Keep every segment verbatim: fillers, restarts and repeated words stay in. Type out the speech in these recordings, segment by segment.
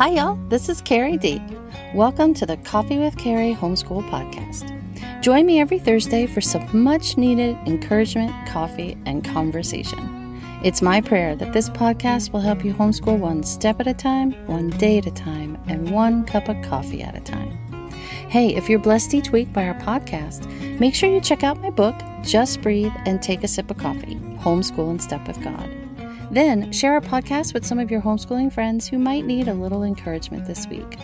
Hi y'all, this is Carrie D. Welcome to the Coffee with Carrie Homeschool Podcast. Join me every Thursday for some much needed encouragement, coffee, and conversation. It's my prayer that this podcast will help you homeschool one step at a time, one day at a time, and one cup of coffee at a time. Hey, if you're blessed each week by our podcast, make sure you check out my book, Just Breathe and Take a Sip of Coffee, Homeschool in Step with God. Then share our podcast with some of your homeschooling friends who might need a little encouragement this week.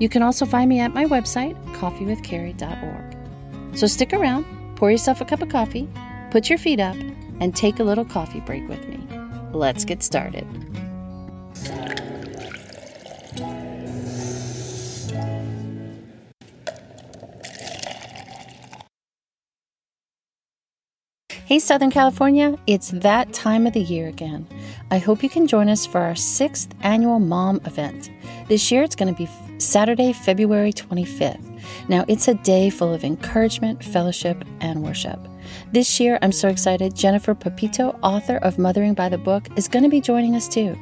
You can also find me at my website, coffee with carrie dot org. So stick around, pour yourself a cup of coffee, put your feet up, and take a little coffee break with me. Let's get started. Hey Southern California, it's that time of the year again. I hope you can join us for our sixth annual mom event. This year it's going to be Saturday, February twenty-fifth. Now it's a day full of encouragement, fellowship, and worship. This year I'm so excited, Jennifer Pepito, author of Mothering by the Book, is going to be joining us too.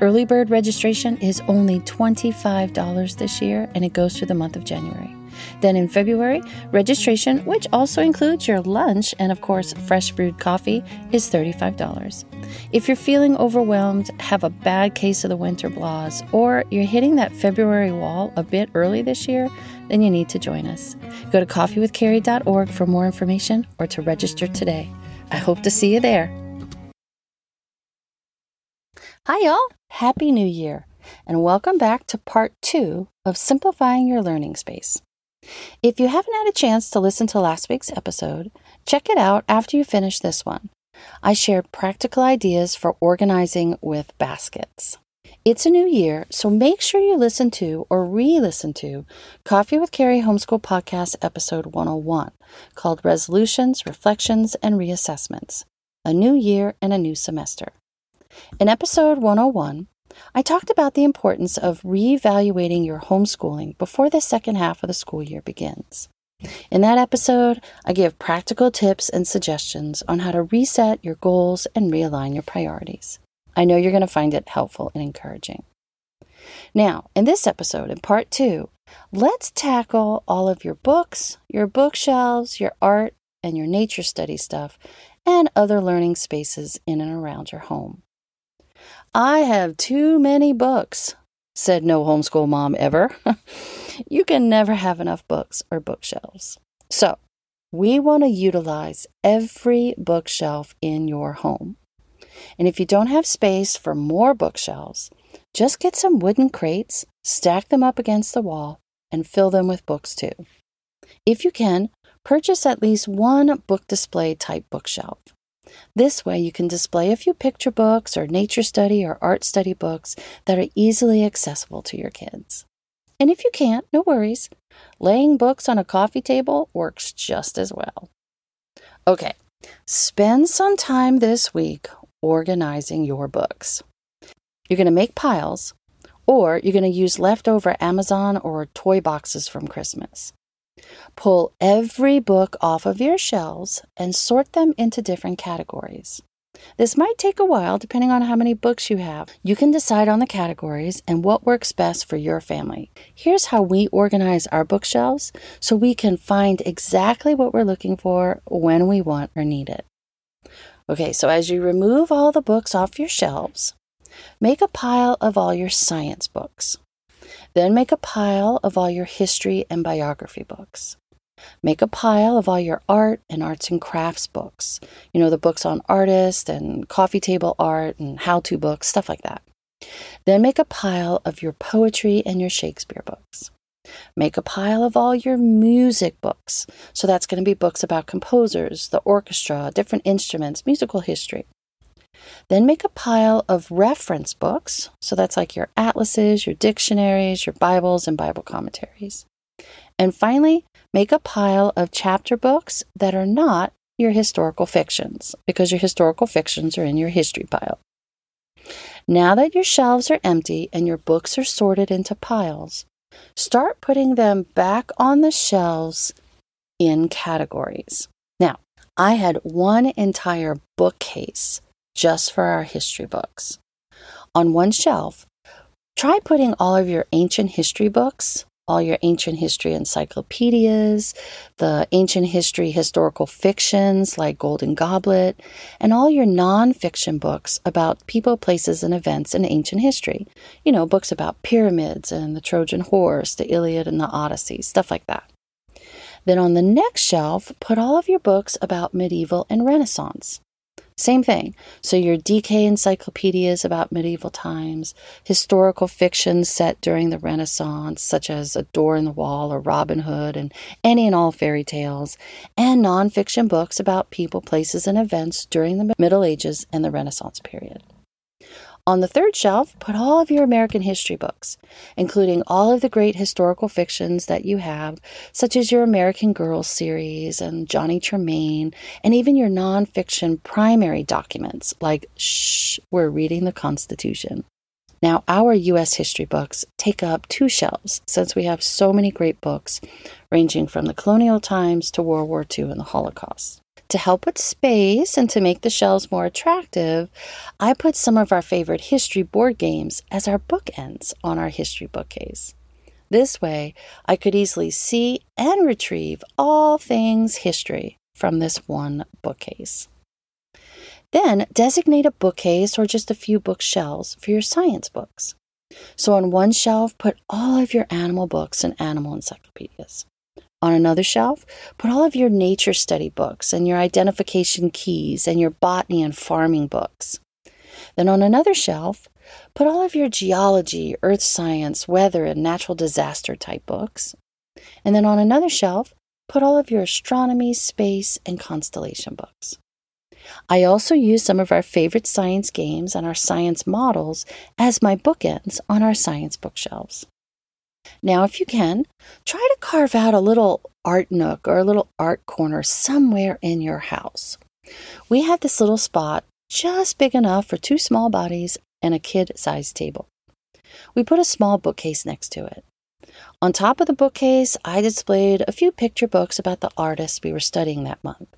Early bird registration is only twenty-five dollars this year and it goes through the month of January. Then in February, registration, which also includes your lunch and, of course, fresh brewed coffee, is thirty-five dollars. If you're feeling overwhelmed, have a bad case of the winter blahs, or you're hitting that February wall a bit early this year, then you need to join us. Go to coffee with carrie dot org for more information or to register today. I hope to see you there. Hi, y'all. Happy New Year, and welcome back to part two of Simplifying Your Learning Space. If you haven't had a chance to listen to last week's episode, check it out after you finish this one. I shared practical ideas for organizing with baskets. It's a new year, so make sure you listen to or re-listen to Coffee with Carrie Homeschool Podcast Episode one oh one, called Resolutions, Reflections, and Reassessments, A New Year and a New Semester. In Episode one oh one, I talked about the importance of reevaluating your homeschooling before the second half of the school year begins. In that episode, I give practical tips and suggestions on how to reset your goals and realign your priorities. I know you're going to find it helpful and encouraging. Now, in this episode, in part two, let's tackle all of your books, your bookshelves, your art, and your nature study stuff, and other learning spaces in and around your home. I have too many books, said no homeschool mom ever. You can never have enough books or bookshelves. So we want to utilize every bookshelf in your home. And if you don't have space for more bookshelves, just get some wooden crates, stack them up against the wall, and fill them with books too. If you can, purchase at least one book display type bookshelf. This way you can display a few picture books or nature study or art study books that are easily accessible to your kids. And if you can't, no worries. Laying books on a coffee table works just as well. Okay, spend some time this week organizing your books. You're going to make piles, or you're going to use leftover Amazon or toy boxes from Christmas. Pull every book off of your shelves and sort them into different categories. This might take a while depending on how many books you have. You can decide on the categories and what works best for your family. Here's how we organize our bookshelves so we can find exactly what we're looking for when we want or need it. Okay, so as you remove all the books off your shelves, make a pile of all your science books. Then make a pile of all your history and biography books. Make a pile of all your art and arts and crafts books. You know, the books on artists and coffee table art and how-to books, stuff like that. Then make a pile of your poetry and your Shakespeare books. Make a pile of all your music books. So that's going to be books about composers, the orchestra, different instruments, musical history. Then make a pile of reference books, so that's like your atlases, your dictionaries, your Bibles, and Bible commentaries. And finally, make a pile of chapter books that are not your historical fictions, because your historical fictions are in your history pile. Now that your shelves are empty and your books are sorted into piles, start putting them back on the shelves in categories. Now, I had one entire bookcase just for our history books. On one shelf, Try putting all of your ancient history books, all your ancient history encyclopedias, the ancient history historical fictions like Golden Goblet, and all your nonfiction books about people, places, and events in ancient history. You know, books about pyramids and the Trojan horse, the Iliad and the Odyssey, stuff like that. Then on the next shelf, put all of your books about medieval and Renaissance. Same thing. So your D K encyclopedias about medieval times, historical fiction set during the Renaissance, such as A Door in the Wall or Robin Hood and any and all fairy tales, and nonfiction books about people, places, and events during the Middle Ages and the Renaissance period. On the third shelf, put all of your American history books, including all of the great historical fictions that you have, such as your American Girls series and Johnny Tremaine, and even your nonfiction primary documents like Shh, We're Reading the Constitution. Now, our U S history books take up two shelves since we have so many great books ranging from the colonial times to World War Two and the Holocaust. To help with space and to make the shelves more attractive, I put some of our favorite history board games as our bookends on our history bookcase. This way, I could easily see and retrieve all things history from this one bookcase. Then, designate a bookcase or just a few bookshelves for your science books. So on one shelf, put all of your animal books and animal encyclopedias. On another shelf, put all of your nature study books and your identification keys and your botany and farming books. Then on another shelf, put all of your geology, earth science, weather, and natural disaster type books. And then on another shelf, put all of your astronomy, space, and constellation books. I also use some of our favorite science games and our science models as my bookends on our science bookshelves. Now, if you can, try to carve out a little art nook or a little art corner somewhere in your house. We had this little spot just big enough for two small bodies and a kid-sized table. We put a small bookcase next to it. On top of the bookcase, I displayed a few picture books about the artists we were studying that month.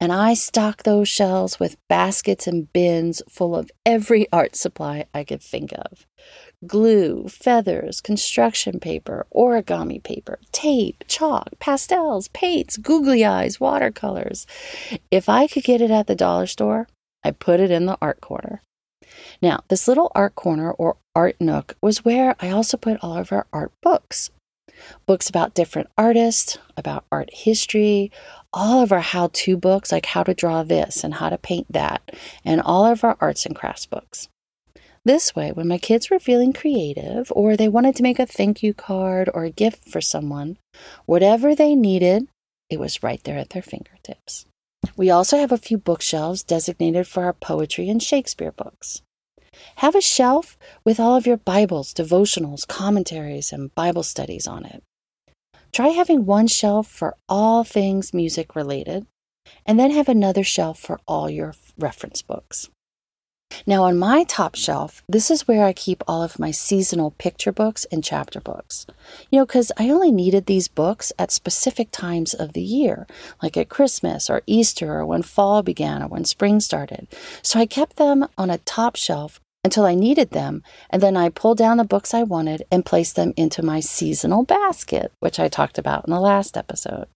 And I stocked those shelves with baskets and bins full of every art supply I could think of. Glue, feathers, construction paper, origami paper, tape, chalk, pastels, paints, googly eyes, watercolors. If I could get it at the dollar store, I put it in the art corner. Now, this little art corner or art nook was where I also put all of our art books. Books about different artists, about art history, all of our how-to books like how to draw this and how to paint that, and all of our arts and crafts books. This way, when my kids were feeling creative or they wanted to make a thank you card or a gift for someone, whatever they needed, it was right there at their fingertips. We also have a few bookshelves designated for our poetry and Shakespeare books. Have a shelf with all of your Bibles, devotionals, commentaries, and Bible studies on it. Try having one shelf for all things music related, and then have another shelf for all your reference books. Now on my top shelf, this is where I keep all of my seasonal picture books and chapter books. You know, because I only needed these books at specific times of the year, like at Christmas or Easter or when fall began or when spring started. So I kept them on a top shelf until I needed them, and then I pulled down the books I wanted and placed them into my seasonal basket, which I talked about in the last episode.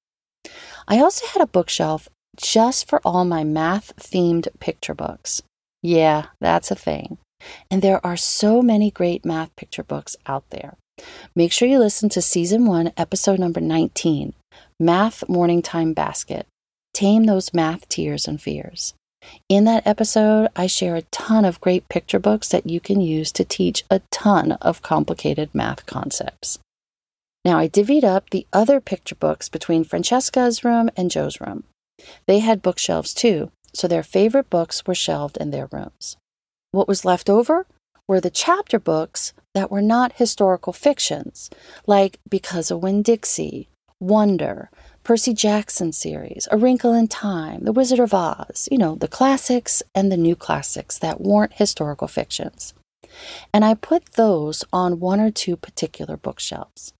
I also had a bookshelf just for all my math-themed picture books. Yeah, that's a thing. And there are so many great math picture books out there. Make sure you listen to Season one, Episode number nineteen, Math Morning Time Basket. Tame those math tears and fears. In that episode, I share a ton of great picture books that you can use to teach a ton of complicated math concepts. Now, I divvied up the other picture books between Francesca's room and Joe's room. They had bookshelves too, so their favorite books were shelved in their rooms. What was left over were the chapter books that were not historical fictions, like Because of Winn-Dixie, Wonder, Percy Jackson series, A Wrinkle in Time, The Wizard of Oz, you know, the classics and the new classics that weren't historical fictions. And I put those on one or two particular bookshelves.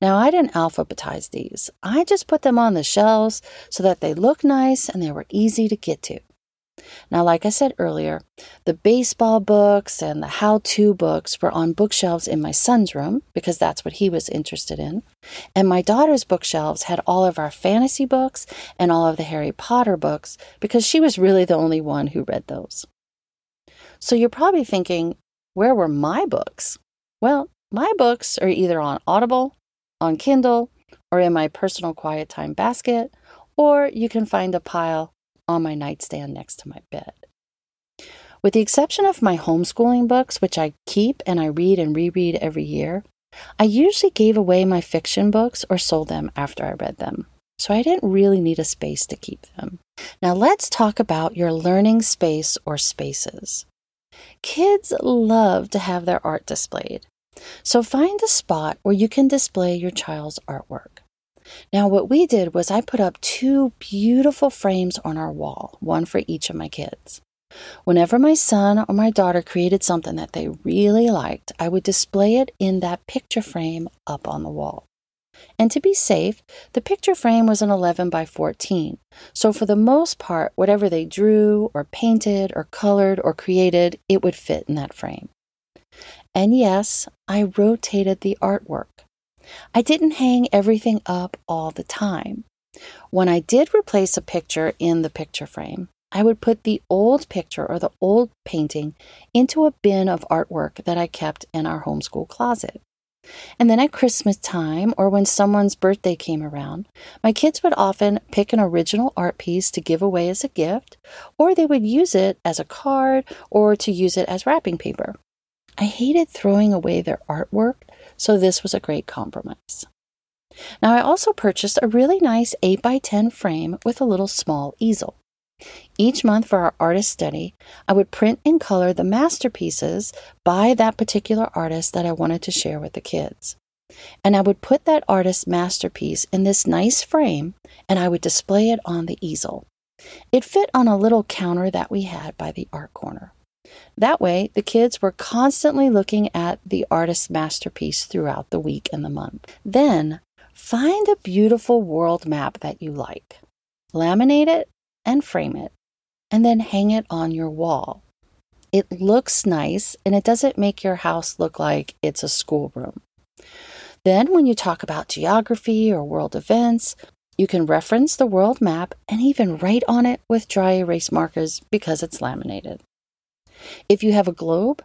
Now, I didn't alphabetize these. I just put them on the shelves so that they look nice and they were easy to get to. Now, like I said earlier, the baseball books and the how-to books were on bookshelves in my son's room because that's what he was interested in. And my daughter's bookshelves had all of our fantasy books and all of the Harry Potter books because she was really the only one who read those. So you're probably thinking, where were my books? Well, my books are either on Audible, on Kindle, or in my personal quiet time basket, or you can find a pile on my nightstand next to my bed. With the exception of my homeschooling books, which I keep and I read and reread every year, I usually gave away my fiction books or sold them after I read them. So I didn't really need a space to keep them. Now let's talk about your learning space or spaces. Kids love to have their art displayed. So find a spot where you can display your child's artwork. Now, what we did was I put up two beautiful frames on our wall, one for each of my kids. Whenever my son or my daughter created something that they really liked, I would display it in that picture frame up on the wall. And to be safe, the picture frame was an eleven by fourteen. So for the most part, whatever they drew or painted or colored or created, it would fit in that frame. And yes, I rotated the artwork. I didn't hang everything up all the time. When I did replace a picture in the picture frame, I would put the old picture or the old painting into a bin of artwork that I kept in our homeschool closet. And then at Christmas time or when someone's birthday came around, my kids would often pick an original art piece to give away as a gift, or they would use it as a card or to use it as wrapping paper. I hated throwing away their artwork, so this was a great compromise. Now, I also purchased a really nice eight by ten frame with a little small easel. Each month for our artist study, I would print and color the masterpieces by that particular artist that I wanted to share with the kids. And I would put that artist's masterpiece in this nice frame, and I would display it on the easel. It fit on a little counter that we had by the art corner. That way, the kids were constantly looking at the artist's masterpiece throughout the week and the month. Then, find a beautiful world map that you like. Laminate it and frame it, and then hang it on your wall. It looks nice, and it doesn't make your house look like it's a schoolroom. Then, when you talk about geography or world events, you can reference the world map and even write on it with dry erase markers because it's laminated. If you have a globe,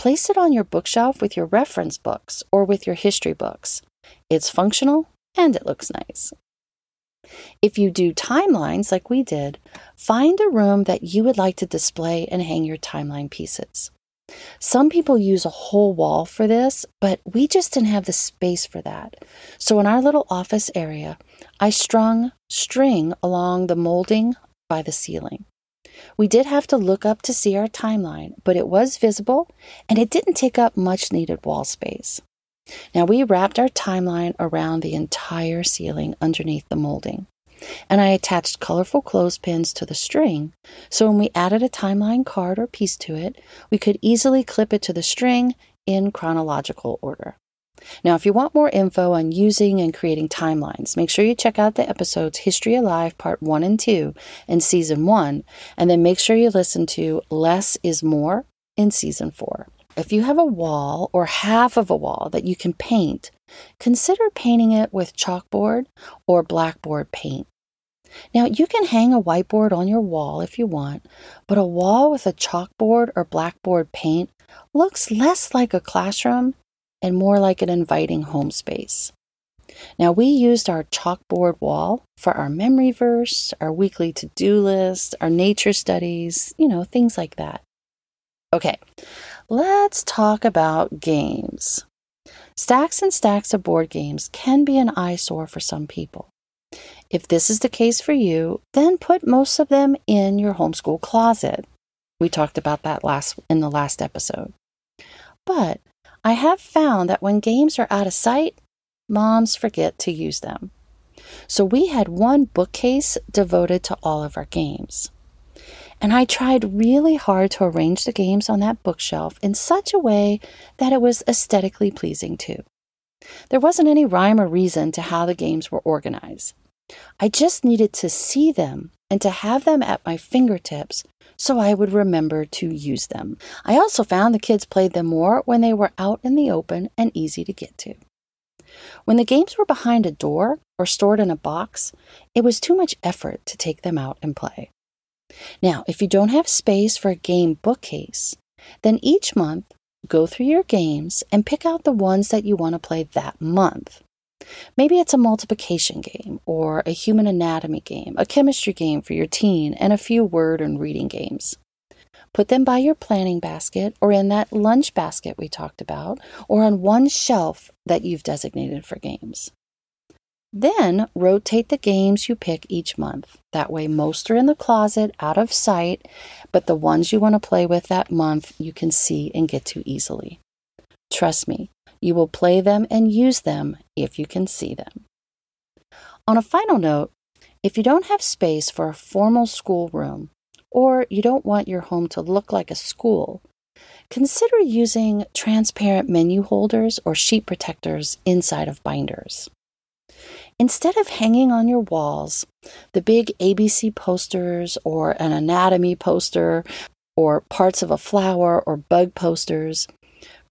place it on your bookshelf with your reference books or with your history books. It's functional and it looks nice. If you do timelines like we did, find a room that you would like to display and hang your timeline pieces. Some people use a whole wall for this, but we just didn't have the space for that. So in our little office area, I strung string along the molding by the ceiling. We did have to look up to see our timeline, but it was visible and it didn't take up much needed wall space. Now, we wrapped our timeline around the entire ceiling underneath the molding, and I attached colorful clothespins to the string, so when we added a timeline card or piece to it, we could easily clip it to the string in chronological order. Now, if you want more info on using and creating timelines, make sure you check out the episodes History Alive Part one and two in Season one, and then make sure you listen to Less is More in Season four. If you have a wall or half of a wall that you can paint, consider painting it with chalkboard or blackboard paint. Now, you can hang a whiteboard on your wall if you want, but a wall with a chalkboard or blackboard paint looks less like a classroom and more like an inviting home space. Now, we used our chalkboard wall for our memory verse, our weekly to-do list, our nature studies, you know, things like that. Okay, let's talk about games. Stacks and stacks of board games can be an eyesore for some people. If this is the case for you, then put most of them in your homeschool closet. We talked about that last in the last episode. But I have found that when games are out of sight, moms forget to use them. So we had one bookcase devoted to all of our games. And I tried really hard to arrange the games on that bookshelf in such a way that it was aesthetically pleasing too. There wasn't any rhyme or reason to how the games were organized. I just needed to see them and to have them at my fingertips so I would remember to use them. I also found the kids played them more when they were out in the open and easy to get to. When the games were behind a door or stored in a box, it was too much effort to take them out and play. Now, if you don't have space for a game bookcase, then each month, go through your games and pick out the ones that you want to play that month. Maybe it's a multiplication game or a human anatomy game, a chemistry game for your teen, and a few word and reading games. Put them by your planning basket or in that lunch basket we talked about, or on one shelf that you've designated for games. Then rotate the games you pick each month. That way most are in the closet, out of sight, but the ones you want to play with that month you can see and get to easily. Trust me, you will play them and use them if you can see them. On a final note, if you don't have space for a formal schoolroom, or you don't want your home to look like a school, consider using transparent menu holders or sheet protectors inside of binders. Instead of hanging on your walls, the big A B C posters or an anatomy poster or parts of a flower or bug posters,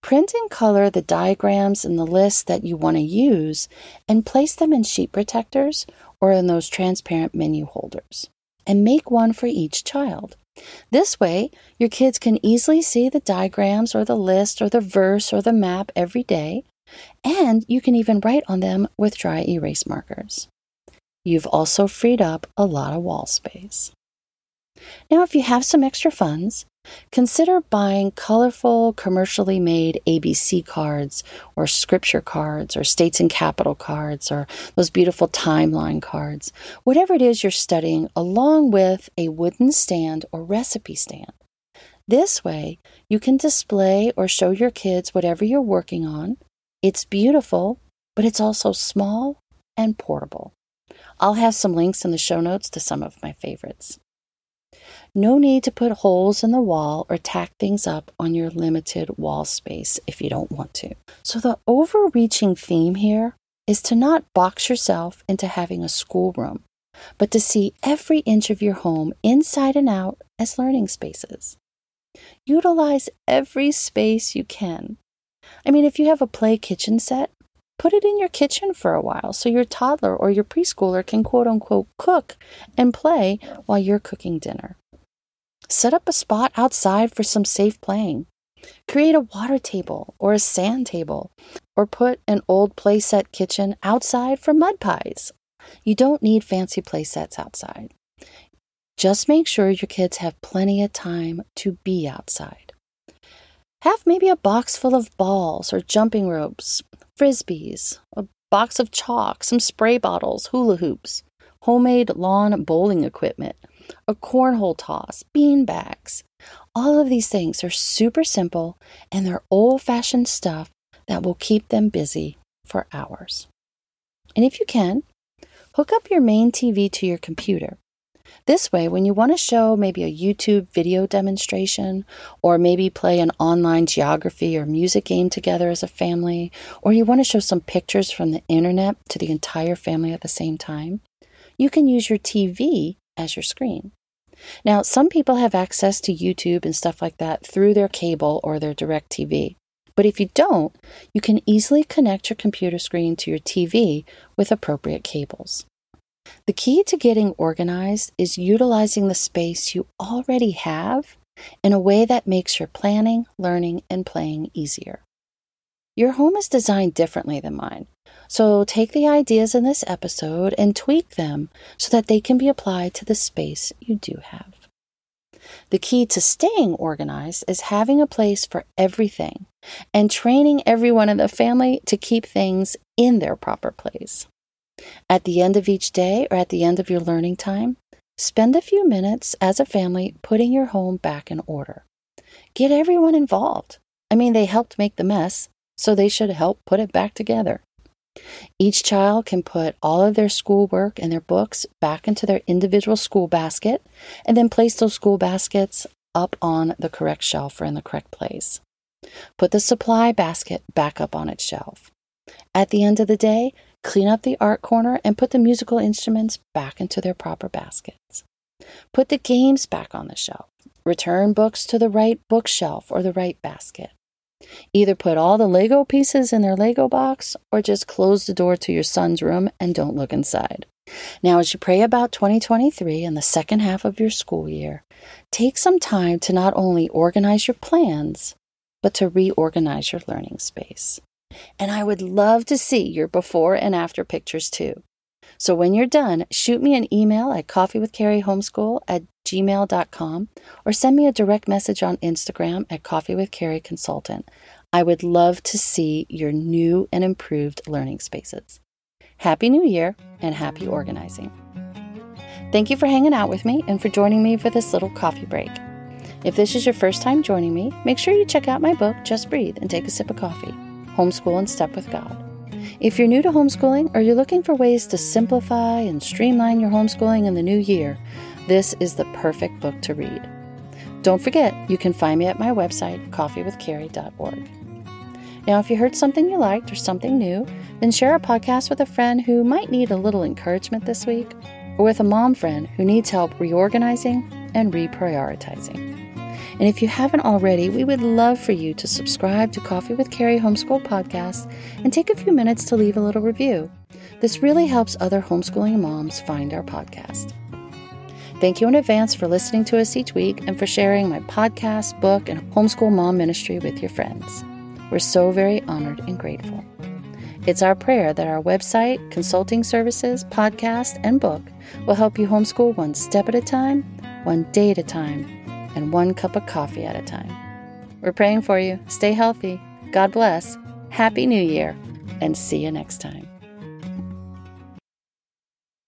print and color the diagrams and the list that you want to use and place them in sheet protectors or in those transparent menu holders. And make one for each child. This way, your kids can easily see the diagrams or the list or the verse or the map every day, and you can even write on them with dry erase markers. You've also freed up a lot of wall space. Now, if you have some extra funds, consider buying colorful, commercially made A B C cards or scripture cards or states and capital cards or those beautiful timeline cards, whatever it is you're studying, along with a wooden stand or recipe stand. This way, you can display or show your kids whatever you're working on. It's beautiful, but it's also small and portable. I'll have some links in the show notes to some of my favorites. No need to put holes in the wall or tack things up on your limited wall space if you don't want to. So the overreaching theme here is to not box yourself into having a schoolroom, but to see every inch of your home inside and out as learning spaces. Utilize every space you can. I mean, if you have a play kitchen set, put it in your kitchen for a while so your toddler or your preschooler can quote-unquote cook and play while you're cooking dinner. Set up a spot outside for some safe playing. Create a water table or a sand table, or put an old playset kitchen outside for mud pies. You don't need fancy playsets outside. Just make sure your kids have plenty of time to be outside. Have maybe a box full of balls or jumping ropes, Frisbees, a box of chalk, some spray bottles, hula hoops, homemade lawn bowling equipment, a cornhole toss, bean bags. All of these things are super simple and they're old-fashioned stuff that will keep them busy for hours. And if you can, hook up your main T V to your computer. This way, when you want to show maybe a YouTube video demonstration, or maybe play an online geography or music game together as a family, or you want to show some pictures from the internet to the entire family at the same time, you can use your T V as your screen. Now, some people have access to YouTube and stuff like that through their cable or their DirecTV. But if you don't, you can easily connect your computer screen to your T V with appropriate cables. The key to getting organized is utilizing the space you already have in a way that makes your planning, learning, and playing easier. Your home is designed differently than mine, so take the ideas in this episode and tweak them so that they can be applied to the space you do have. The key to staying organized is having a place for everything and training everyone in the family to keep things in their proper place. At the end of each day or at the end of your learning time, spend a few minutes as a family putting your home back in order. Get everyone involved. I mean, they helped make the mess, so they should help put it back together. Each child can put all of their schoolwork and their books back into their individual school basket and then place those school baskets up on the correct shelf or in the correct place. Put the supply basket back up on its shelf. At the end of the day, Clean up the art corner and put the musical instruments back into their proper baskets. Put the games back on the shelf. Return books to the right bookshelf or the right basket. Either put all the Lego pieces in their Lego box or just close the door to your son's room and don't look inside. Now, as you pray about twenty twenty-three and the second half of your school year, take some time to not only organize your plans, but to reorganize your learning space. And I would love to see your before and after pictures too. So when you're done, shoot me an email at coffeewithcarriehomeschool at gmail dot com or send me a direct message on Instagram at coffeewithcarrieconsultant. I would love to see your new and improved learning spaces. Happy New Year and happy organizing. Thank you for hanging out with me and for joining me for this little coffee break. If this is your first time joining me, make sure you check out my book, Just Breathe, and take a sip of coffee. Homeschool in Step with God. If you're new to homeschooling or you're looking for ways to simplify and streamline your homeschooling in the new year, this is the perfect book to read. Don't forget, you can find me at my website, coffee with carrie dot org. Now, if you heard something you liked or something new, then share a podcast with a friend who might need a little encouragement this week, or with a mom friend who needs help reorganizing and reprioritizing. And if you haven't already, we would love for you to subscribe to Coffee with Carrie Homeschool Podcast and take a few minutes to leave a little review. This really helps other homeschooling moms find our podcast. Thank you in advance for listening to us each week and for sharing my podcast, book, and homeschool mom ministry with your friends. We're so very honored and grateful. It's our prayer that our website, consulting services, podcast, and book will help you homeschool one step at a time, one day at a time, and one cup of coffee at a time. We're praying for you. Stay healthy. God bless. Happy New Year, and see you next time.